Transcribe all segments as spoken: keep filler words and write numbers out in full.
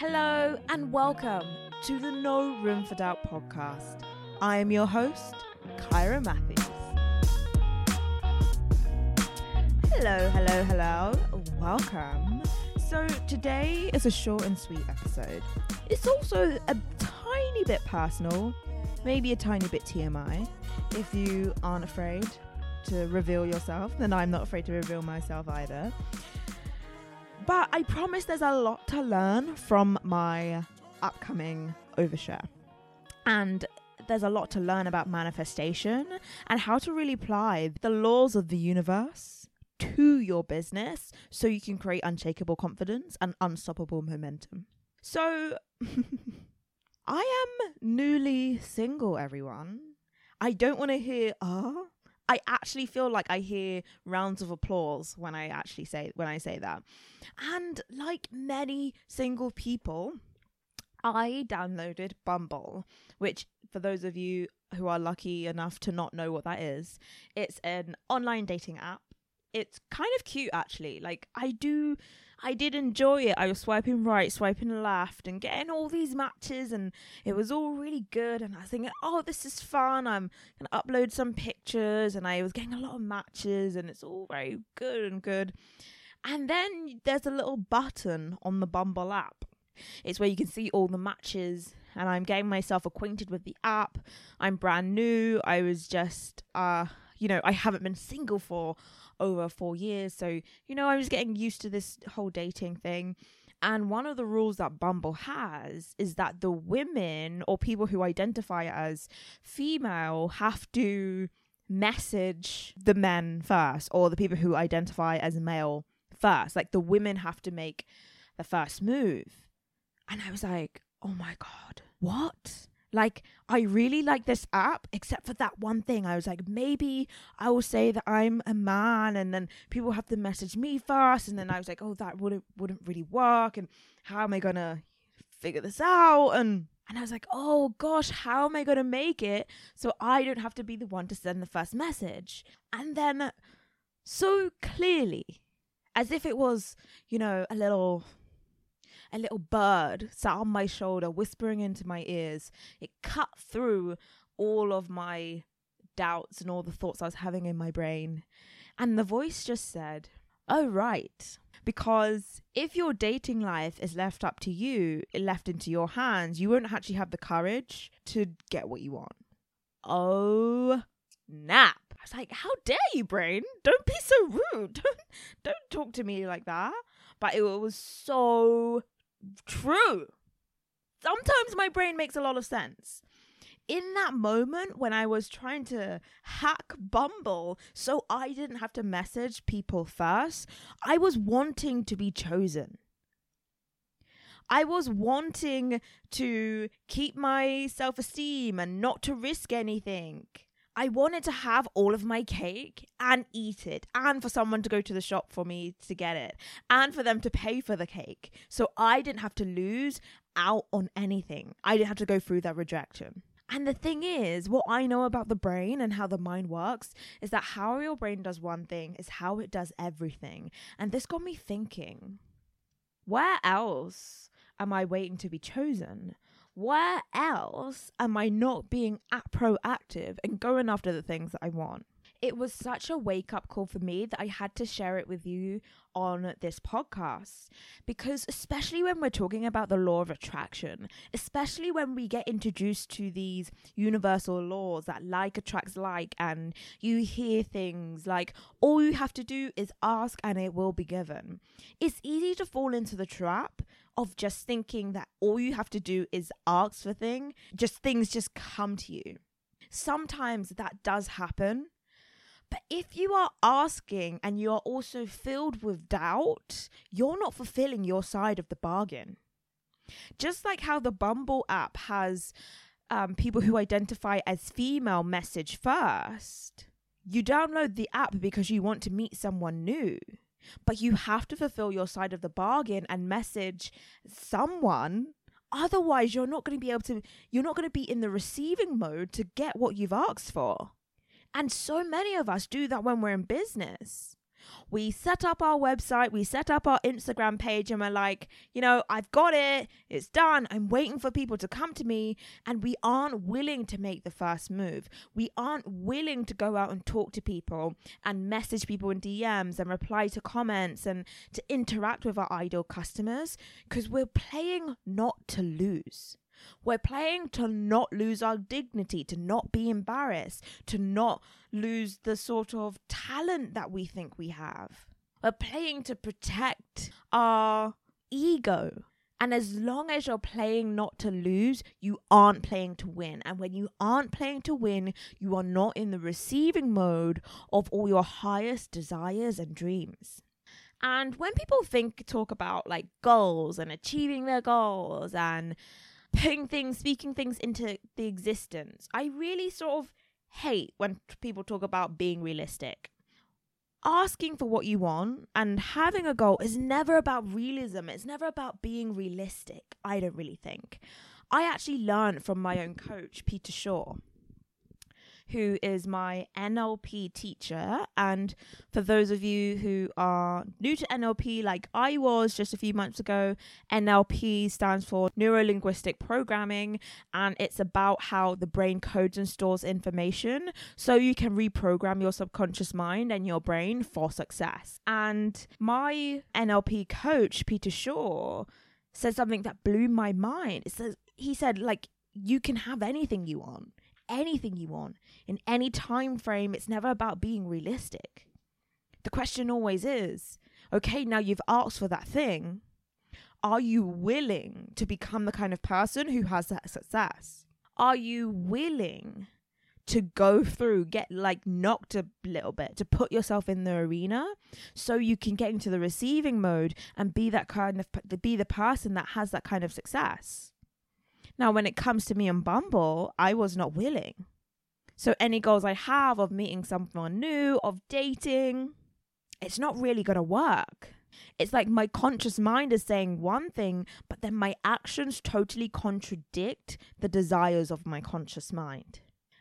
Hello and welcome to the No Room for Doubt podcast. I am your host, Kyra Matthews. Hello, hello, hello. Welcome. So today is a short and sweet episode. It's also a tiny bit personal, maybe a tiny bit T M I. If you aren't afraid to reveal yourself, then I'm not afraid to reveal myself either. But I promise there's a lot to learn from my upcoming overshare. And there's a lot to learn about manifestation and how to really apply the laws of the universe to your business so you can create unshakable confidence and unstoppable momentum. So I am newly single, everyone. I don't want to hear, ah. I actually feel like I hear rounds of applause when I actually say when I say that. And like many single people, I downloaded Bumble, which for those of you who are lucky enough to not know what that is, it's an online dating app. It's kind of cute actually. Like I do I did enjoy it. I was swiping right, swiping left and getting all these matches and it was all really good. And I was thinking, oh, this is fun. I'm going to upload some pictures and I was getting a lot of matches and it's all very good and good. And then there's a little button on the Bumble app. It's where you can see all the matches and I'm getting myself acquainted with the app. I'm brand new. I was just, uh, you know, I haven't been single for over four years. So, you know, I was getting used to this whole dating thing. And one of the rules that Bumble has is that the women or people who identify as female have to message the men first or the people who identify as male first. Like the women have to make the first move. And I was like, oh my God, what? Like, I really like this app, except for that one thing. I was like, maybe I will say that I'm a man and then people have to message me first. And then I was like, oh, that wouldn't wouldn't really work. And how am I going to figure this out? And and I was like, oh, gosh, how am I going to make it so I don't have to be the one to send the first message? And then so clearly, as if it was, you know, a little... a little bird sat on my shoulder, whispering into my ears. It cut through all of my doubts and all the thoughts I was having in my brain. And the voice just said, oh, right. Because if your dating life is left up to you, left into your hands, you won't actually have the courage to get what you want. Oh, nap. I was like, how dare you, brain? Don't be so rude. Don't, don't talk to me like that. But it was so true. Sometimes my brain makes a lot of sense. In that moment when I was trying to hack Bumble so I didn't have to message people first, I was wanting to be chosen. I was wanting to keep my self-esteem and not to risk anything. I wanted to have all of my cake and eat it and for someone to go to the shop for me to get it and for them to pay for the cake. So I didn't have to lose out on anything. I didn't have to go through that rejection. And the thing is, what I know about the brain and how the mind works is that how your brain does one thing is how it does everything. And this got me thinking, where else am I waiting to be chosen? Where else am I not being proactive and going after the things that I want? It was such a wake-up call for me that I had to share it with you on this podcast. Because especially when we're talking about the law of attraction, especially when we get introduced to these universal laws that like attracts like, and you hear things like, all you have to do is ask and it will be given. It's easy to fall into the trap of just thinking that all you have to do is ask for things, just things just come to you. Sometimes that does happen. But if you are asking and you are also filled with doubt, you're not fulfilling your side of the bargain. Just like how the Bumble app has um, people who identify as female message first, you download the app because you want to meet someone new. But you have to fulfill your side of the bargain and message someone. Otherwise, you're not going to be able to, you're not going to be in the receiving mode to get what you've asked for. And so many of us do that when we're in business. We set up our website, we set up our Instagram page, and we're like, you know, I've got it, it's done, I'm waiting for people to come to me, and we aren't willing to make the first move. We aren't willing to go out and talk to people and message people in D Ms and reply to comments and to interact with our ideal customers, because we're playing not to lose. We're playing to not lose our dignity, to not be embarrassed, to not lose the sort of talent that we think we have. We're playing to protect our ego. And as long as you're playing not to lose, you aren't playing to win. And when you aren't playing to win, you are not in the receiving mode of all your highest desires and dreams. And when people think, talk about like goals and achieving their goals and putting things, speaking things into the existence, I really sort of hate when people talk about being realistic. Asking for what you want and having a goal is never about realism. It's never about being realistic, I don't really think. I actually learned from my own coach, Peter Shaw, who is my N L P teacher. And for those of you who are new to N L P, like I was just a few months ago, N L P stands for Neuro-Linguistic Programming, and it's about how the brain codes and stores information so you can reprogram your subconscious mind and your brain for success. And my N L P coach, Peter Shaw, said something that blew my mind. It says, he said, like, you can have anything you want. anything you want in any time frame. It's never about being realistic. The question always is, okay, now you've asked for that thing, are you willing to become the kind of person who has that success? Are you willing to go through, get like knocked a little bit, to put yourself in the arena so you can get into the receiving mode and be that kind of, be the person that has that kind of success? Now, when it comes to me on Bumble, I was not willing. So any goals I have of meeting someone new, of dating, it's not really going to work. It's like my conscious mind is saying one thing, but then my actions totally contradict the desires of my conscious mind.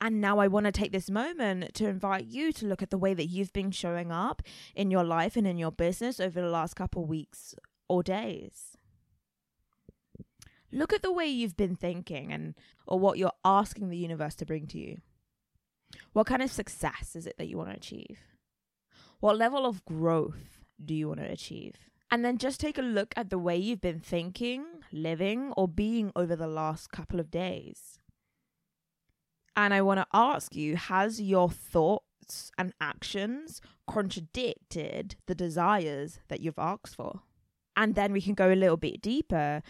And now I want to take this moment to invite you to look at the way that you've been showing up in your life and in your business over the last couple of weeks or days. Look at the way you've been thinking and or what you're asking the universe to bring to you. What kind of success is it that you want to achieve? What level of growth do you want to achieve? And then just take a look at the way you've been thinking, living, or being over the last couple of days. And I want to ask you, has your thoughts and actions contradicted the desires that you've asked for? And then we can go a little bit deeper.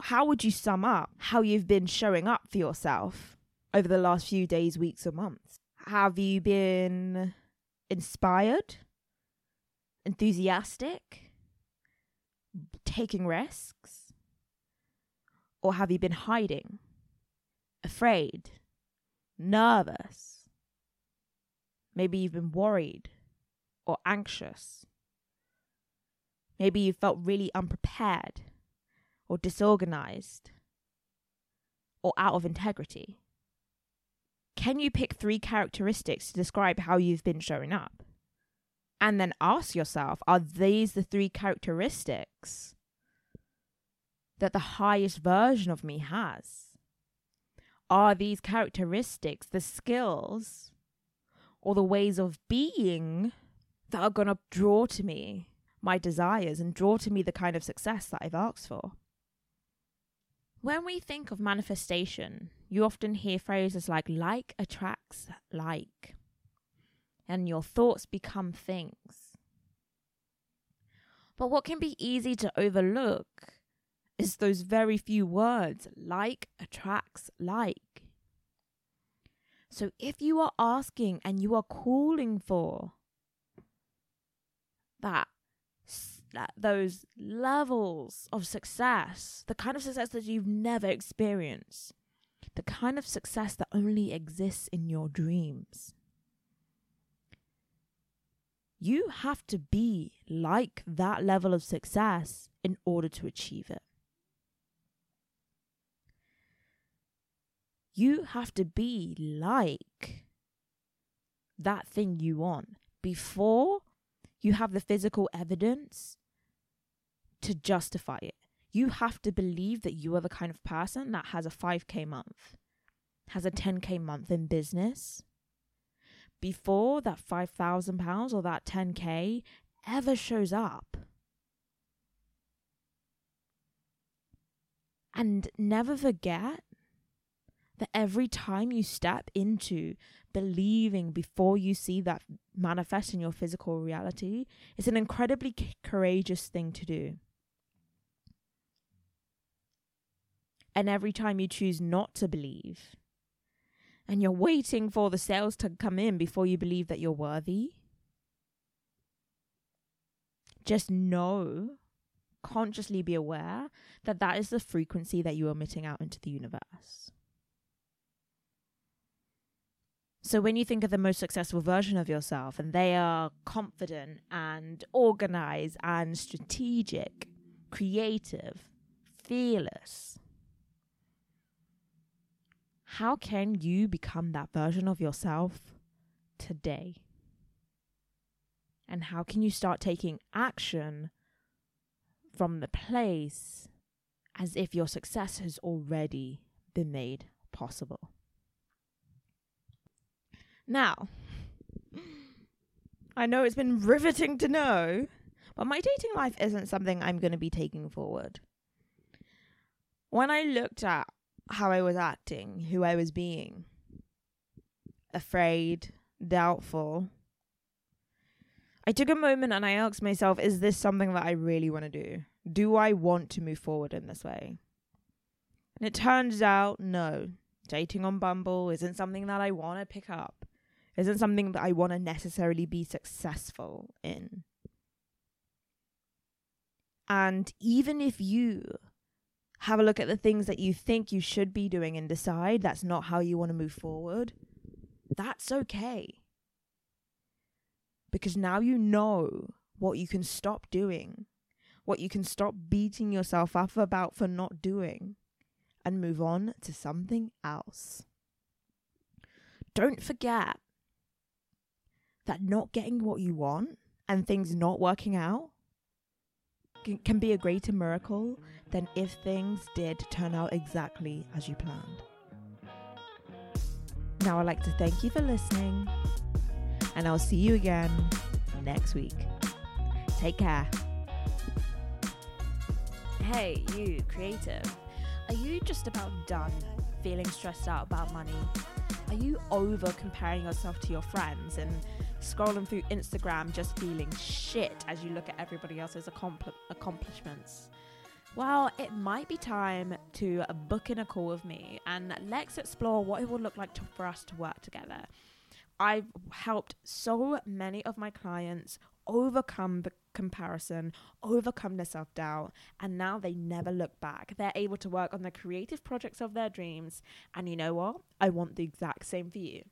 How would you sum up how you've been showing up for yourself over the last few days, weeks, or months? Have you been inspired, enthusiastic, taking risks? Or have you been hiding, afraid, nervous? Maybe you've been worried or anxious. Maybe you felt really unprepared, or disorganized, or out of integrity. Can you pick three characteristics to describe how you've been showing up? And then ask yourself, are these the three characteristics that the highest version of me has? Are these characteristics the skills or the ways of being that are going to draw to me my desires and draw to me the kind of success that I've asked for? When we think of manifestation, you often hear phrases like, like attracts like, and your thoughts become things. But what can be easy to overlook is those very few words, like attracts like. So if you are asking and you are calling for that, those levels of success, the kind of success that you've never experienced, the kind of success that only exists in your dreams, you have to be like that level of success in order to achieve it. You have to be like that thing you want before you have the physical evidence to justify it. You have to believe that you are the kind of person that has a five K month, has a ten K month in business, before that five thousand pounds or that ten K ever shows up. And never forget that every time you step into believing before you see that manifest in your physical reality, it's an incredibly courageous thing to do. And every time you choose not to believe, and you're waiting for the sales to come in before you believe that you're worthy, just know, consciously be aware that that is the frequency that you are emitting out into the universe. So when you think of the most successful version of yourself, and they are confident and organized and strategic, creative, fearless, how can you become that version of yourself today? And how can you start taking action from the place as if your success has already been made possible? Now, I know it's been riveting to know, but my dating life isn't something I'm going to be taking forward. When I looked at how I was acting, who I was being, afraid, doubtful, I took a moment and I asked myself, is this something that I really want to do? Do I want to move forward in this way? And it turns out, no. Dating on Bumble isn't something that I want to pick up. Isn't something that I want to necessarily be successful in. And even if you have a look at the things that you think you should be doing and decide that's not how you want to move forward, that's okay. Because now you know what you can stop doing, what you can stop beating yourself up about for not doing, and move on to something else. Don't forget that not getting what you want and things not working out can be a greater miracle than if things did turn out exactly as you planned. Now I'd like to thank you for listening, and I'll see you again next week. Take care. Hey, you creative. Are you just about done feeling stressed out about money? Are you over comparing yourself to your friends and scrolling through Instagram just feeling shit as you look at everybody else's accompli- accomplishments? Well, it might be time to book in a call with me, and let's explore what it will look like to, for us to work together. I've helped so many of my clients overcome the comparison, overcome their self-doubt, and now they never look back. They're able to work on the creative projects of their dreams, and you know what? I want the exact same for you.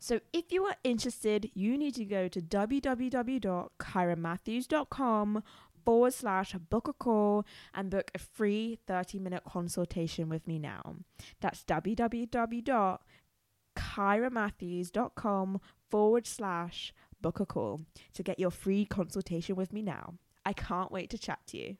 So if you are interested, you need to go to www.kyra matthews dot com forward slash book a call and book a free thirty minute consultation with me now. That's www.kyra matthews dot com forward slash book a call to get your free consultation with me now. I can't wait to chat to you.